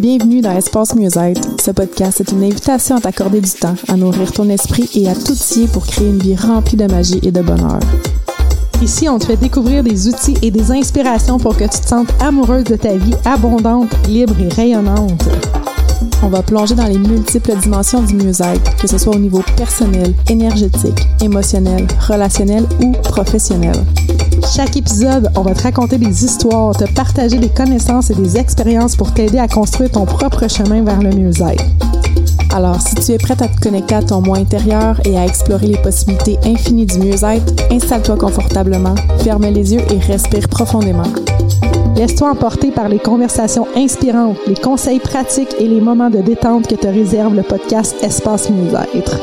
Bienvenue dans Espace Mieux-être. Ce podcast est une invitation à t'accorder du temps, à nourrir ton esprit et à t'outiller pour créer une vie remplie de magie et de bonheur. Ici, on te fait découvrir des outils et des inspirations pour que tu te sentes amoureuse de ta vie abondante, libre et rayonnante. On va plonger dans les multiples dimensions du mieux-être, que ce soit au niveau personnel, énergétique, émotionnel, relationnel ou professionnel. Chaque épisode, on va te raconter des histoires, te partager des connaissances et des expériences pour t'aider à construire ton propre chemin vers le mieux-être. Alors, si tu es prête à te connecter à ton moi intérieur et à explorer les possibilités infinies du mieux-être, installe-toi confortablement, ferme les yeux et respire profondément. Laisse-toi emporter par les conversations inspirantes, les conseils pratiques et les moments de détente que te réserve le podcast Espace Mieux-être.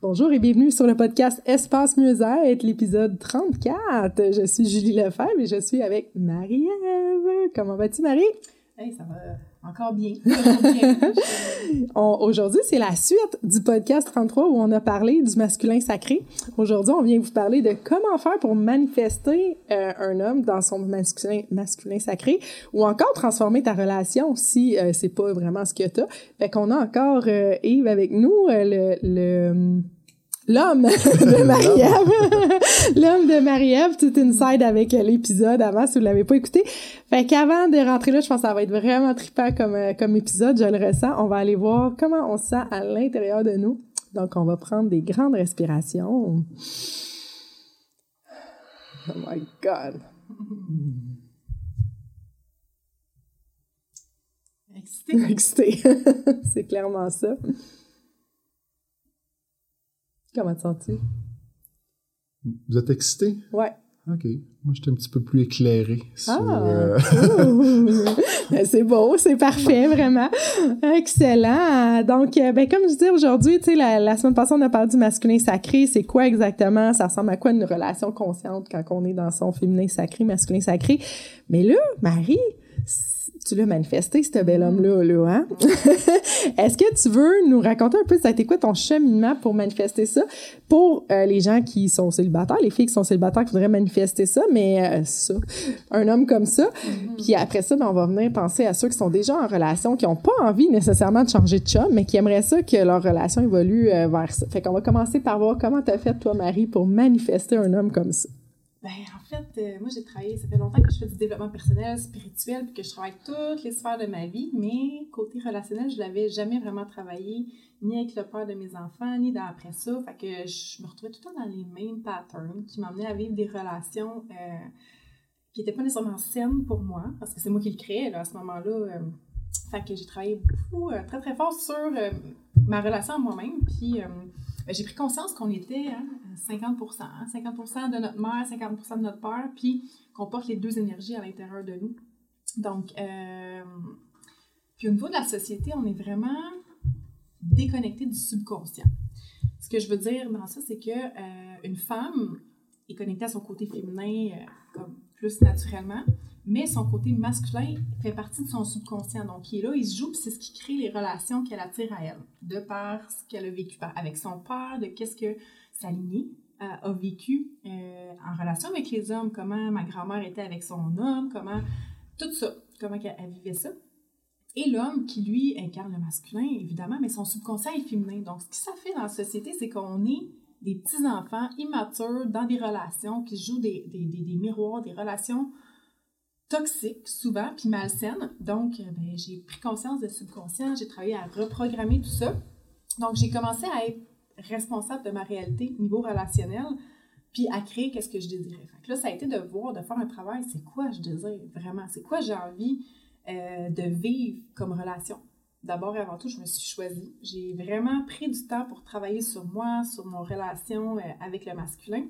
Bonjour et bienvenue sur le podcast Espace Mieux-être, l'épisode 34. Je suis Julie Lefebvre et je suis avec Marie-Ève. Comment vas-tu, Marie? Hey, ça va encore bien. Aujourd'hui, c'est la suite du podcast 33 où on a parlé du masculin sacré. Aujourd'hui, on vient vous parler de comment faire pour manifester un homme dans son masculin sacré ou encore transformer ta relation si c'est pas vraiment ce que t'as. Fait qu'on a encore Yves avec nous, l'homme de Marie-Ève. L'homme de Marie-Ève, tout inside avec l'épisode avant, si vous l'avez pas écouté. Fait qu'avant de rentrer là, je pense que ça va être vraiment trippant comme épisode, je le ressens. On va aller voir comment on se sent à l'intérieur de nous. Donc, on va prendre des grandes respirations. Oh my God! Excité. C'est clairement ça. Comment te sens-tu? Vous êtes excité? Ouais. OK. Moi, j'étais un petit peu plus éclairée. C'est beau, c'est parfait, vraiment. Excellent. Donc, comme je disais aujourd'hui, tu sais, la semaine passée, on a parlé du masculin sacré. C'est quoi exactement? Ça ressemble à quoi une relation consciente quand on est dans son féminin sacré, masculin sacré? Mais là, Marie, tu l'as manifesté, ce bel homme-là, là, hein? Est-ce que tu veux nous raconter un peu, ça a été quoi ton cheminement pour manifester ça? Pour les gens qui sont célibataires, les filles qui sont célibataires qui voudraient manifester ça, mais ça, un homme comme ça. Puis après ça, on va venir penser à ceux qui sont déjà en relation, qui n'ont pas envie nécessairement de changer de chum, mais qui aimeraient ça que leur relation évolue vers ça. Fait qu'on va commencer par voir comment t'as fait, toi, Marie, pour manifester un homme comme ça. Ben, en fait, moi, j'ai travaillé, ça fait longtemps que je fais du développement personnel, spirituel, puis que je travaille toutes les sphères de ma vie, mais côté relationnel, je l'avais jamais vraiment travaillé, ni avec le père de mes enfants, ni après ça, fait que je me retrouvais tout le temps dans les mêmes patterns qui m'emmenaient à vivre des relations qui n'étaient pas nécessairement saines pour moi, parce que c'est moi qui le créais, là, à ce moment-là, fait que j'ai travaillé beaucoup, très très fort sur ma relation à moi-même, puis... j'ai pris conscience qu'on était 50%. 50% de notre mère, 50% de notre père, puis qu'on porte les deux énergies à l'intérieur de nous. Donc, puis au niveau de la société, on est vraiment déconnecté du subconscient. Ce que je veux dire dans ça, c'est que une femme est connectée à son côté féminin comme plus naturellement, mais son côté masculin fait partie de son subconscient. Donc, il est là, il se joue, puis c'est ce qui crée les relations qu'elle attire à elle, de par ce qu'elle a vécu avec son père, de qu'est-ce que sa lignée a vécu en relation avec les hommes, comment ma grand-mère était avec son homme, comment tout ça, comment elle vivait ça. Et l'homme qui, lui, incarne le masculin, évidemment, mais son subconscient est féminin. Donc, ce que ça fait dans la société, c'est qu'on est des petits-enfants immatures dans des relations qui jouent des miroirs, des relations toxique, souvent, puis malsaine. Donc, j'ai pris conscience de subconscient, j'ai travaillé à reprogrammer tout ça. Donc, j'ai commencé à être responsable de ma réalité au niveau relationnel, puis à créer qu'est-ce que je désirais. Fait que là, ça a été de voir, de faire un travail, c'est quoi je désire vraiment, c'est quoi j'ai envie de vivre comme relation. D'abord et avant tout, je me suis choisie. J'ai vraiment pris du temps pour travailler sur moi, sur mon relation avec le masculin.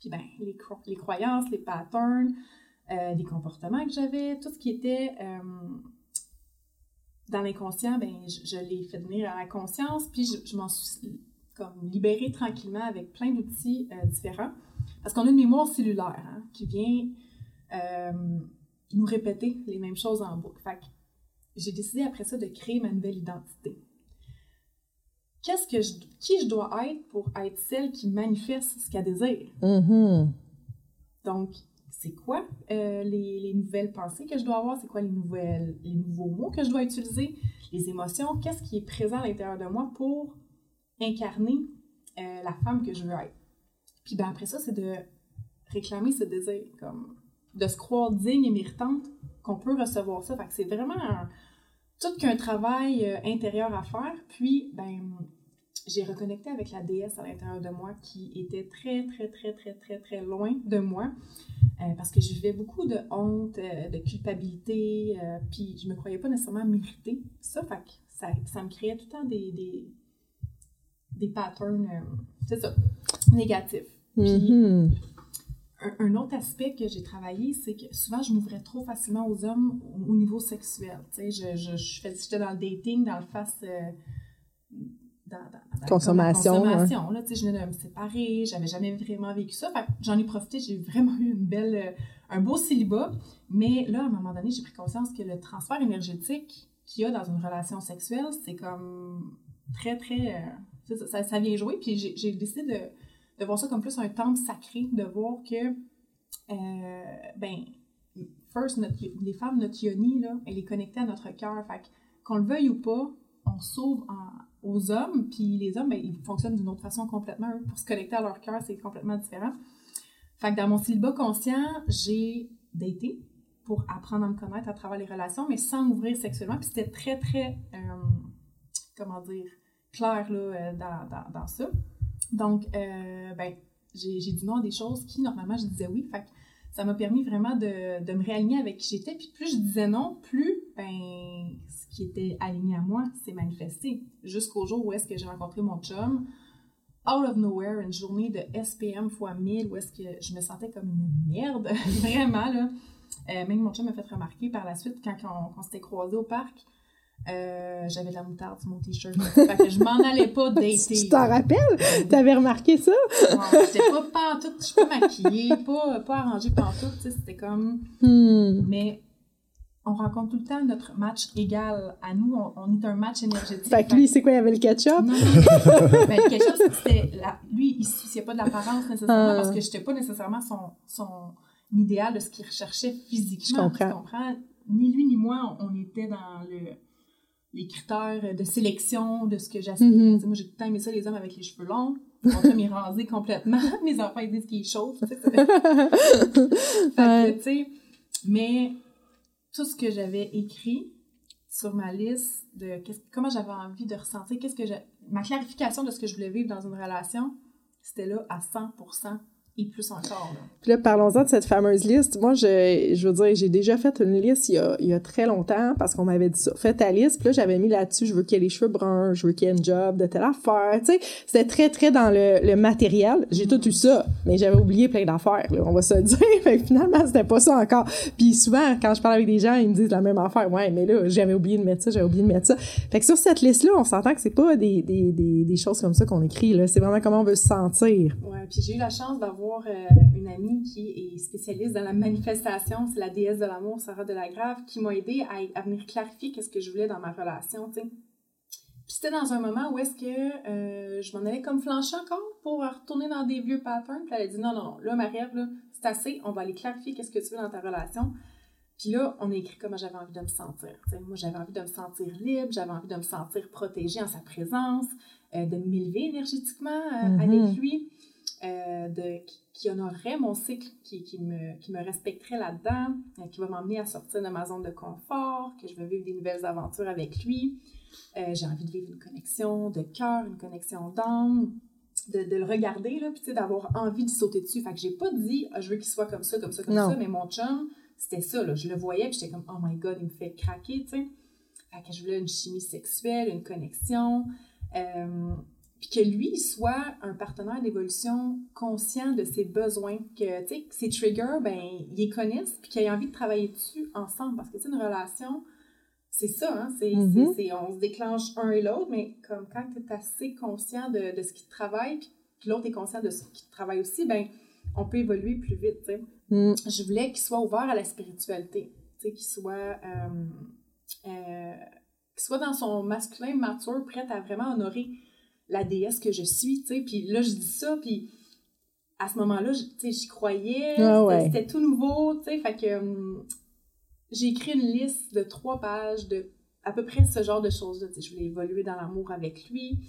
Puis, les croyances, les patterns, les comportements que j'avais, tout ce qui était dans l'inconscient, je l'ai fait venir à la conscience, puis je m'en suis comme libérée tranquillement avec plein d'outils différents, parce qu'on a une mémoire cellulaire qui vient nous répéter les mêmes choses en boucle. Fait que j'ai décidé après ça de créer ma nouvelle identité. Qui je dois être pour être celle qui manifeste ce qu'elle désire? Donc, c'est quoi les nouvelles pensées que je dois avoir, c'est quoi les nouveaux mots que je dois utiliser, les émotions, qu'est-ce qui est présent à l'intérieur de moi pour incarner la femme que je veux être. Puis ben après ça, c'est de réclamer ce désir, comme de se croire digne et méritante qu'on peut recevoir ça. Fait que c'est vraiment tout qu'un travail intérieur à faire. Puis ben j'ai reconnecté avec la déesse à l'intérieur de moi qui était très, très, très, très, très, très loin de moi parce que je vivais beaucoup de honte, de culpabilité, puis je me croyais pas nécessairement méritée. Ça, fait que ça me créait tout le temps des patterns, c'est ça, négatifs. Mm-hmm. Puis, un autre aspect que j'ai travaillé, c'est que souvent, je m'ouvrais trop facilement aux hommes au niveau sexuel. Tu sais, j'étais dans le dating, dans le face... Dans consommation, hein. Là, tu sais, je venais de me séparer, j'avais jamais vraiment vécu ça, fait que j'en ai profité, j'ai vraiment eu un beau célibat, mais là, à un moment donné, j'ai pris conscience que le transfert énergétique qu'il y a dans une relation sexuelle, c'est comme très, très... ça vient jouer, puis j'ai décidé de voir ça comme plus un temple sacré, de voir que, les femmes, notre yoni, là, elle est connectée à notre cœur, fait qu'on le veuille ou pas, on s'ouvre aux hommes, puis les hommes, ben, ils fonctionnent d'une autre façon complètement. Eux, pour se connecter à leur cœur, c'est complètement différent. Fait que dans mon célibat conscient, j'ai daté pour apprendre à me connaître à travers les relations, mais sans m'ouvrir sexuellement. Puis c'était très, très, clair là, dans ça. Donc, j'ai dit non à des choses qui, normalement, je disais oui. Fait que ça m'a permis vraiment de me réaligner avec qui j'étais. Puis plus je disais non, plus, ce qui était aligné à moi s'est manifesté. Jusqu'au jour où est-ce que j'ai rencontré mon chum, out of nowhere, une journée de SPM fois 1000, où est-ce que je me sentais comme une merde, vraiment, là. Même mon chum m'a fait remarquer par la suite, quand on s'était croisés au parc, j'avais de la moutarde sur mon t-shirt. Fait que je m'en allais pas dater. Tu t'en rappelles? T'avais remarqué ça? Non, j'étais pas pantoute, je suis pas maquillée, pas arrangée pantoute, tu sais, c'était comme... Mais... on rencontre tout le temps notre match égal à nous. On est un match énergétique. Fait que lui, c'est quoi? Il avait le ketchup? Non, ben, le ketchup, c'était... Lui, il se souciait pas de l'apparence nécessairement parce que j'étais pas nécessairement son idéal de ce qu'il recherchait physiquement. Je comprends. Ni lui, ni moi, on était dans les critères de sélection de ce que j'aspire. Mm-hmm. Moi, j'ai tout le temps aimé ça, les hommes avec les cheveux longs. Mon chum est rasé complètement. Mes enfants, ils disent qu'il est chaud. Fait que, tu sais... Mais... tout ce que j'avais écrit sur ma liste de comment j'avais envie de ressentir, ma clarification de ce que je voulais vivre dans une relation, c'était là à 100% et plus encore. Là. Puis là, parlons-en de cette fameuse liste. Moi, je veux dire, j'ai déjà fait une liste il y a très longtemps parce qu'on m'avait dit ça. Fais ta liste, puis là, j'avais mis là-dessus, je veux qu'il y ait les cheveux bruns, je veux qu'il y ait une job de telle affaire, tu sais. C'était très, très dans le matériel. J'ai tout eu ça, mais j'avais oublié plein d'affaires, là, on va se le dire. Fait que finalement, c'était pas ça encore. Puis souvent, quand je parle avec des gens, ils me disent la même affaire. Ouais, mais là, j'avais oublié de mettre ça. Fait que sur cette liste-là, on s'entend que c'est pas des choses comme ça qu'on écrit, là. C'est vraiment comment on veut se sentir. Ouais, puis j'ai eu la chance d'avoir une amie qui est spécialiste dans la manifestation, c'est la déesse de l'amour, Sarah Delagrave, qui m'a aidée à venir clarifier qu'est-ce que je voulais dans ma relation, tu sais. Puis c'était dans un moment où est-ce que je m'en allais comme flancher encore pour retourner dans des vieux patterns, puis elle a dit non, là Marie-Ève, là, c'est assez, on va aller clarifier qu'est-ce que tu veux dans ta relation. Puis là, on a écrit comment j'avais envie de me sentir, tu sais. Moi, j'avais envie de me sentir libre, j'avais envie de me sentir protégée en sa présence, de m'élever énergétiquement avec lui. Qui honorerait mon cycle, qui me respecterait là-dedans, qui va m'emmener à sortir de ma zone de confort, que je veux vivre des nouvelles aventures avec lui. J'ai envie de vivre une connexion de cœur, une connexion d'âme, de le regarder, là, puis tu sais, d'avoir envie de sauter dessus. Fait que j'ai pas dit « je veux qu'il soit comme ça », mais mon chum, c'était ça, là. Je le voyais, puis j'étais comme « oh my God, il me fait craquer », tu sais. Fait que je voulais une chimie sexuelle, une connexion... puis que lui soit un partenaire d'évolution conscient de ses besoins, que, tu sais, ses triggers, ben, ils les connaissent, puis qu'il ait envie de travailler dessus ensemble, parce que, tu sais, une relation, c'est ça, hein, on se déclenche un et l'autre, mais comme quand tu es assez conscient de ce qui te travaille, puis que l'autre est conscient de ce qui te travaille aussi, ben, on peut évoluer plus vite, tu sais. Je voulais qu'il soit ouvert à la spiritualité, tu sais, qu'il soit dans son masculin mature, prêt à vraiment honorer la déesse que je suis, tu sais, puis là, je dis ça, puis à ce moment-là, j'y croyais, c'était tout nouveau, fait que j'ai écrit une liste de 3 pages de à peu près ce genre de choses-là. Je voulais évoluer dans l'amour avec lui,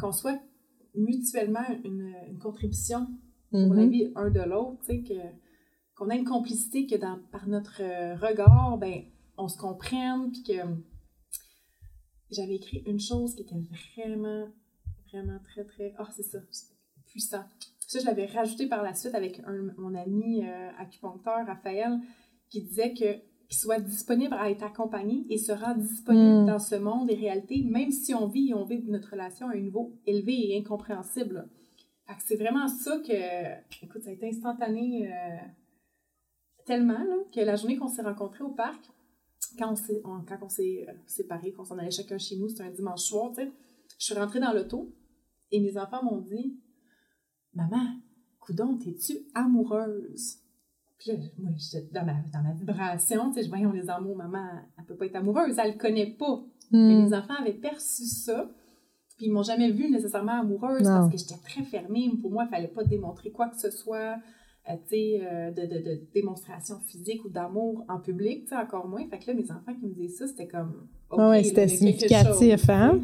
qu'on soit mutuellement une contribution pour la vie un de l'autre, qu'on a une complicité, que par notre regard, on se comprenne, puis que j'avais écrit une chose qui était vraiment, vraiment très, très... Ah, c'est ça, puissant. Ça, je l'avais rajouté par la suite avec mon ami acupuncteur, Raphaël, qui disait qu'il soit disponible à être accompagné et se rendre disponible dans ce monde des réalités, même si on vit notre relation à un niveau élevé et incompréhensible. Fait que c'est vraiment ça que... Écoute, ça a été instantané tellement, là, que la journée qu'on s'est rencontrés au parc, quand on s'est séparés, qu'on s'en allait chacun chez nous, c'était un dimanche soir, tu sais, je suis rentrée dans l'auto et mes enfants m'ont dit « Maman, coudonc, t'es-tu amoureuse? » Puis là, moi, j'étais dans ma vibration, tu sais, je voyais les amours, maman, elle peut pas être amoureuse, elle le connaît pas. Mais les enfants avaient perçu ça, puis ils m'ont jamais vue nécessairement amoureuse parce que j'étais très fermée. Pour moi, il fallait pas démontrer quoi que ce soit, de démonstration physique ou d'amour en public, encore moins. Fait que là, mes enfants qui me disaient ça, c'était comme... Okay, oui, c'était significatif, hein?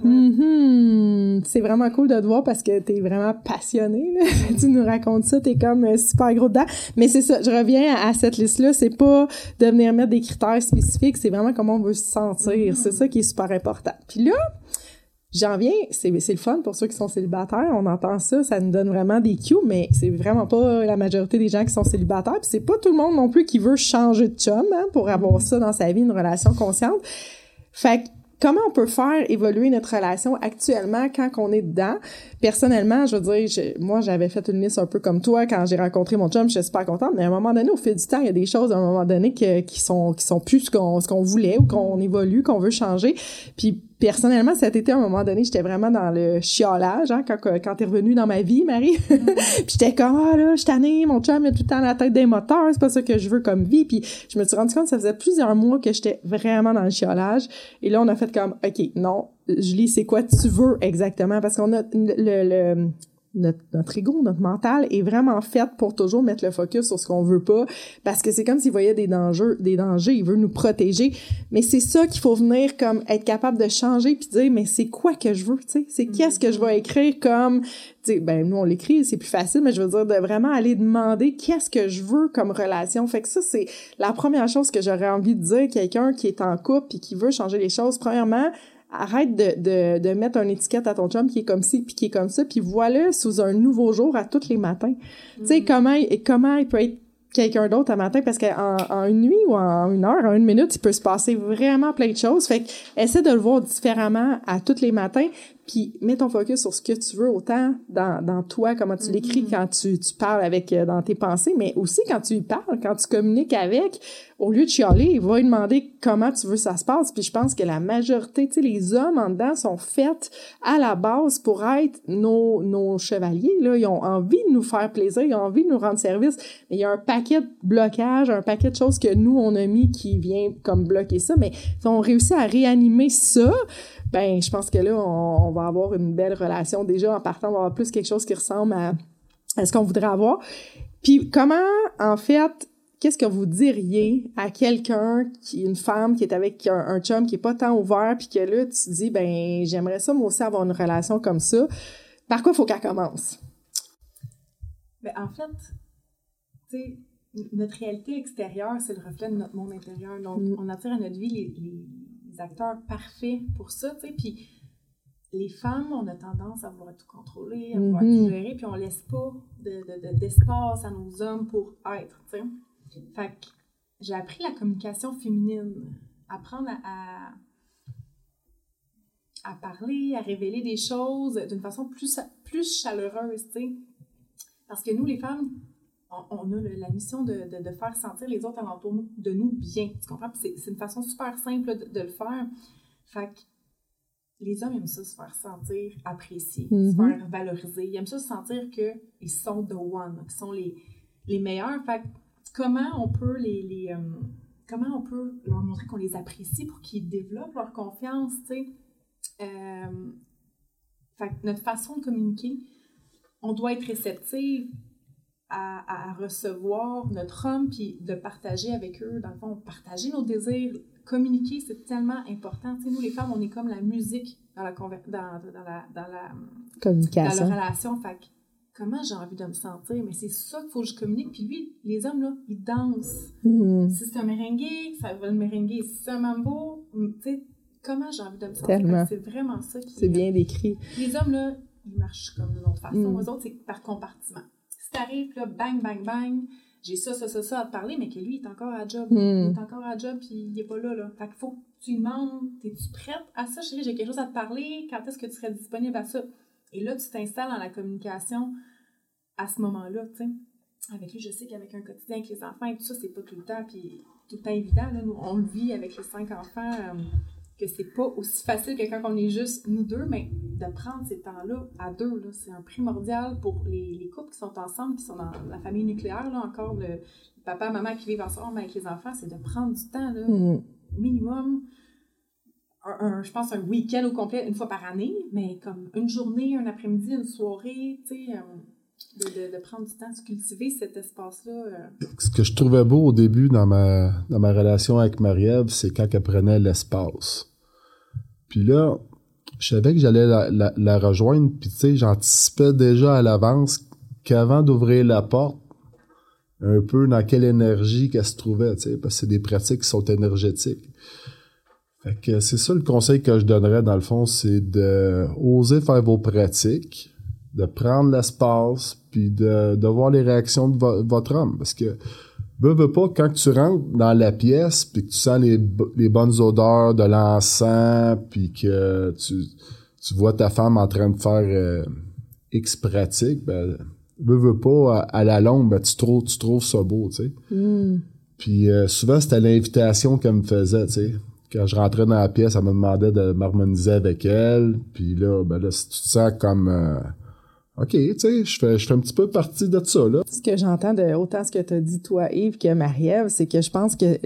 C'est vraiment cool de te voir parce que t'es vraiment passionnée, là. Tu nous racontes ça, t'es comme super gros dedans. Mais c'est ça, je reviens à cette liste-là, c'est pas de venir mettre des critères spécifiques, c'est vraiment comment on veut se sentir. C'est ça qui est super important. Puis là... J'en viens, c'est le fun pour ceux qui sont célibataires, on entend ça, ça nous donne vraiment des cues, mais c'est vraiment pas la majorité des gens qui sont célibataires, puis c'est pas tout le monde non plus qui veut changer de chum, hein, pour avoir ça dans sa vie, une relation consciente. Fait que, comment on peut faire évoluer notre relation actuellement quand on est dedans? Personnellement, je veux dire, moi, j'avais fait une liste un peu comme toi quand j'ai rencontré mon chum, j'étais super contente, mais à un moment donné, au fil du temps, il y a des choses, à un moment donné, qui sont plus ce qu'on voulait ou qu'on évolue, qu'on veut changer, puis personnellement, cet été, à un moment donné, j'étais vraiment dans le chiolage, hein, quand t'es revenue dans ma vie, Marie. Puis j'étais comme, là, je suis tannée, mon chum est tout le temps la tête des moteurs, c'est pas ça que je veux comme vie. Puis je me suis rendu compte que ça faisait plusieurs mois que j'étais vraiment dans le chiolage. Et là, on a fait comme, OK, non, Julie, c'est quoi tu veux exactement? Parce qu'on a notre ego, notre mental est vraiment fait pour toujours mettre le focus sur ce qu'on veut pas, parce que c'est comme s'il voyait des dangers, il veut nous protéger, mais c'est ça qu'il faut venir comme être capable de changer puis dire mais c'est quoi que je veux, tu sais, c'est qu'est-ce que je vais écrire comme, tu sais, ben nous on l'écrit, c'est plus facile, mais je veux dire de vraiment aller demander qu'est-ce que je veux comme relation. Fait que ça c'est la première chose que j'aurais envie de dire à quelqu'un qui est en couple puis qui veut changer les choses. Premièrement, arrête de mettre une étiquette à ton chum qui est comme ci puis qui est comme ça, puis vois-le sous un nouveau jour à tous les matins. Tu sais, comment il peut être quelqu'un d'autre à matin, parce qu'en une nuit ou en une heure, en une minute, il peut se passer vraiment plein de choses. Fait que essaie de le voir différemment à tous les matins, puis mets ton focus sur ce que tu veux, autant dans toi, comment tu l'écris quand tu parles avec dans tes pensées, mais aussi quand tu y parles, quand tu communiques avec, au lieu de chialer, il va lui demander comment tu veux que ça se passe. Puis je pense que la majorité, tu sais, les hommes en dedans sont faits à la base pour être nos chevaliers, là. Ils ont envie de nous faire plaisir, ils ont envie de nous rendre service, mais il y a un paquet de blocages, un paquet de choses que nous, on a mis qui vient comme bloquer ça, mais si on réussit à réanimer ça, ben je pense que là, on va avoir une belle relation. Déjà, en partant, on va avoir plus quelque chose qui ressemble à ce qu'on voudrait avoir. Puis comment, en fait, qu'est-ce que vous diriez à quelqu'un, une femme qui est avec un chum qui est pas tant ouvert, puis que là, tu te dis, ben j'aimerais ça, moi aussi, avoir une relation comme ça. Par quoi faut qu'elle commence? Ben en fait, tu sais, notre réalité extérieure, c'est le reflet de notre monde intérieur. Donc, on attire à notre vie les acteurs parfaits pour ça, tu sais, puis les femmes, on a tendance à vouloir tout contrôler, à vouloir tout gérer, puis on laisse pas d'espace à nos hommes pour être, tu sais. Fait que j'ai appris la communication féminine, apprendre à parler, à révéler des choses d'une façon plus chaleureuse, tu sais. Parce que nous, les femmes, on a la mission de faire sentir les autres alentour de nous bien, tu comprends? Puis c'est une façon super simple de le faire. Fait que les hommes aiment ça, se faire sentir appréciés, se faire valoriser. Ils aiment ça, se sentir qu'ils sont the one, qu'ils sont les meilleurs. Fait que comment on peut comment on peut leur montrer qu'on les apprécie pour qu'ils développent leur confiance, tu sais? Fait que notre façon de communiquer, on doit être réceptive, à recevoir notre homme, puis de partager avec eux, dans le fond, partager nos désirs, communiquer, c'est tellement important. Tu sais, nous, les femmes, on est comme la musique dans la communication, dans la relation. Fait que, comment j'ai envie de me sentir? Mais c'est ça qu'il faut que je communique. Puis lui, les hommes, là, ils dansent. Mm-hmm. Si c'est un merengue, ça va le merengue. Si c'est un mambo, tu sais, comment j'ai envie de me sentir? Tellement. C'est vraiment ça qui... C'est bien décrit. Les hommes, là, ils marchent comme d'une autre façon. Mm. Eux autres, c'est par compartiment. Si t'arrives, là, bang, bang, bang, j'ai ça à te parler, mais que lui, il est encore à job. Mm. Il est encore à job, puis il est pas là, là. Fait qu'il faut que tu lui demandes, es-tu prête à ça? Chérie, j'ai quelque chose à te parler. Quand est-ce que tu serais disponible à ça? Et là, tu t'installes dans la communication à ce moment-là, tu sais. Avec lui, je sais qu'avec un quotidien avec les enfants et tout ça, c'est pas tout le temps évident. Là, nous, on le vit avec les 5 enfants, que c'est pas aussi facile que quand on est juste nous deux, mais de prendre ces temps-là à deux, là, c'est un primordial pour les couples qui sont ensemble, qui sont dans la famille nucléaire, là, encore le papa, maman qui vivent ensemble avec les enfants, c'est de prendre du temps, là, minimum, je pense un week-end au complet, une fois par année, mais comme une journée, un après-midi, une soirée, tu sais, de prendre du temps, de cultiver cet espace-là. Ce que je trouvais beau au début dans ma relation avec Marie-Ève, c'est quand elle prenait l'espace. Puis là, je savais que j'allais la rejoindre, puis tu sais, j'anticipais déjà à l'avance qu'avant d'ouvrir la porte, un peu dans quelle énergie qu'elle se trouvait, tu sais, parce que c'est des pratiques qui sont énergétiques. Fait que c'est ça le conseil que je donnerais, dans le fond, c'est d'oser faire vos pratiques, de prendre l'espace, puis de voir les réactions de votre homme. Parce que, veux pas, quand tu rentres dans la pièce, puis que tu sens les bonnes odeurs de l'encens, puis que tu vois ta femme en train de faire X pratiques, ben, veux pas, à la longue, ben, tu trouves ça beau, tu sais. Mm. Puis souvent, c'était l'invitation qu'elle me faisait, tu sais. Quand je rentrais dans la pièce, elle me demandait de m'harmoniser avec elle. Puis là, ben là, si tu te sens comme... OK, tu sais, je fais un petit peu partie de ça, là. Ce que j'entends de autant ce que tu as dit, toi, Yves, que Marie-Ève, c'est que je pense que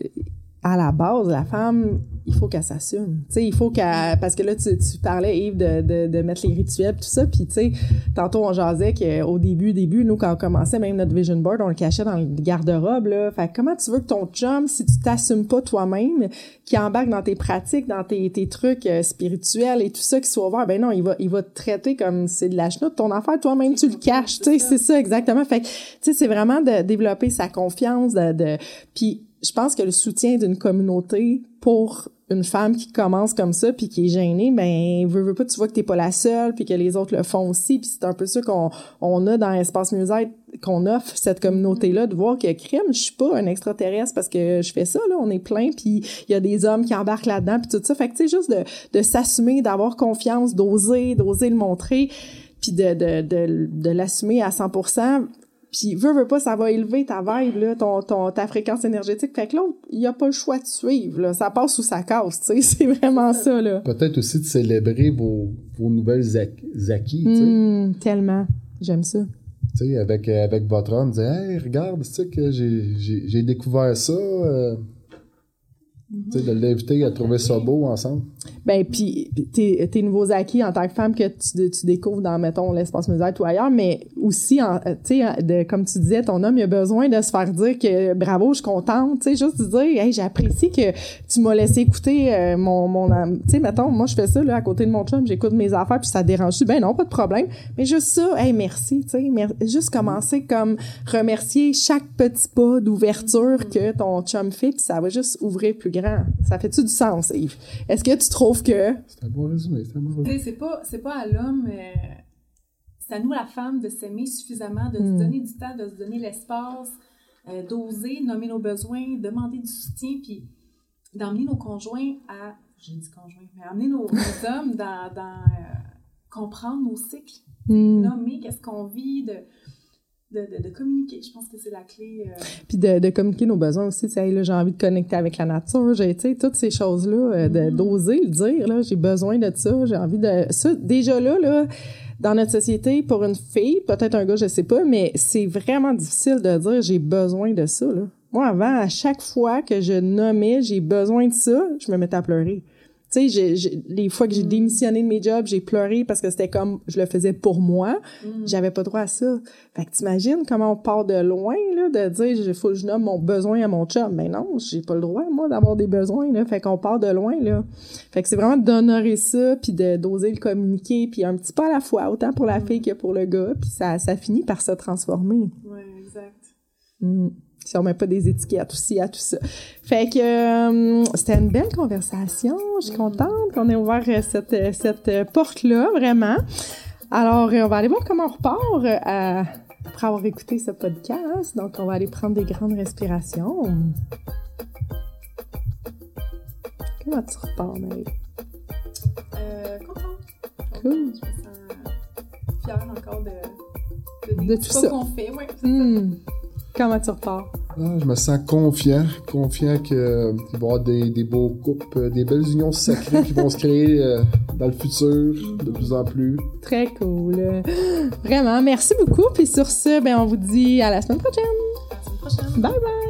à la base, la femme, il faut qu'elle s'assume. Tu sais, il faut qu'elle... Parce que là, tu parlais, Yves, de mettre les rituels, tout ça. Puis, tu sais, tantôt, on jasait qu'au début, nous, quand on commençait, même notre vision board, on le cachait dans le garde-robe, là. Fait comment tu veux que ton chum, si tu t'assumes pas toi-même, qui embarque dans tes pratiques, dans tes trucs spirituels et tout ça, qui soit ouvert, ben non, il va te traiter comme c'est de la chenoute. Ton affaire, toi-même, tu le caches. Tu sais, c'est ça, exactement. Fait que, tu sais, c'est vraiment de développer sa confiance, puis je pense que le soutien d'une communauté pour une femme qui commence comme ça puis qui est gênée, ben veux pas, tu vois que t'es pas la seule puis que les autres le font aussi, puis c'est un peu ça qu'on a dans l'espace mieux-être qu'on offre, cette communauté-là, de voir que crime, je suis pas un extraterrestre parce que je fais ça, là, on est plein, puis il y a des hommes qui embarquent là-dedans puis tout ça, fait que tu sais, juste de s'assumer, d'avoir confiance, d'oser le montrer, puis de l'assumer à 100%. Puis, veux pas, ça va élever ta vibe, là, ta fréquence énergétique. Fait que l'autre, il n'y a pas le choix de suivre, là. Ça passe ou ça casse, tu sais. C'est vraiment ça, là. Peut-être aussi de célébrer vos nouvelles acquis, tu sais. Tellement. J'aime ça. Tu sais, avec votre homme, dire, hey, regarde, tu sais, que j'ai découvert ça. Tu sais, de l'inviter à trouver ça beau ensemble. Ben puis tes nouveaux acquis en tant que femme que tu découvres dans, mettons, l'espace mieux-être ou ailleurs, mais aussi, tu sais, comme tu disais, ton homme, il a besoin de se faire dire que bravo, je suis contente, tu sais, juste de dire, hey, j'apprécie que tu m'as laissé écouter mon tu sais, mettons, moi, je fais ça, là, à côté de mon chum, j'écoute mes affaires, puis ça te dérange, ben non, pas de problème, mais juste ça, hey, merci, tu sais, juste commencer comme remercier chaque petit pas d'ouverture que ton chum fait, puis ça va juste ouvrir plus grand. Ça fait-tu du sens, Yves? Est-ce que tu trouves que... C'est un bon résumé, c'est un bon résumé. C'est pas à l'homme, c'est à nous, la femme, de s'aimer suffisamment, de se donner du temps, de se donner l'espace, d'oser, nommer nos besoins, demander du soutien, puis d'emmener nos conjoints à... J'ai dit conjoint, mais emmener nos hommes dans comprendre nos cycles, nommer qu'est-ce qu'on vit, de communiquer, je pense que c'est la clé. Puis de communiquer nos besoins aussi, tu sais, là, j'ai envie de connecter avec la nature, tu sais, toutes ces choses-là, d'oser le dire, là, j'ai besoin de ça, j'ai envie de... Ça, déjà là, dans notre société, pour une fille, peut-être un gars, je sais pas, mais c'est vraiment difficile de dire « j'ai besoin de ça », là. Moi, avant, à chaque fois que je nommais « j'ai besoin de ça », je me mettais à pleurer. Tu sais, les fois que j'ai démissionné de mes jobs, j'ai pleuré parce que c'était comme je le faisais pour moi. J'avais pas droit à ça. Fait que t'imagines comment on part de loin, là, de dire « il faut que je nomme mon besoin à mon chum ». Mais non, j'ai pas le droit, moi, d'avoir des besoins, là. Fait qu'on part de loin, là. Fait que c'est vraiment d'honorer ça, puis d'oser le communiquer, puis un petit pas à la fois, autant pour la fille que pour le gars, puis ça finit par se transformer. Oui, exact. Si on met pas des étiquettes aussi à tout ça. Fait que c'était une belle conversation. Je suis contente qu'on ait ouvert cette porte-là, vraiment. Alors, on va aller voir comment on repart après avoir écouté ce podcast. Donc, on va aller prendre des grandes respirations. Comment tu repars, Marie? Contente. Cool. Je me sens fière encore de tout ça qu'on fait. Ouais, Comment tu repars? Ah, je me sens confiant qu'il va y avoir des beaux couples, des belles unions sacrées qui vont se créer dans le futur, de plus en plus. Très cool. Vraiment, merci beaucoup. Puis sur ce, ben, on vous dit à la semaine prochaine. À la semaine prochaine. Bye bye.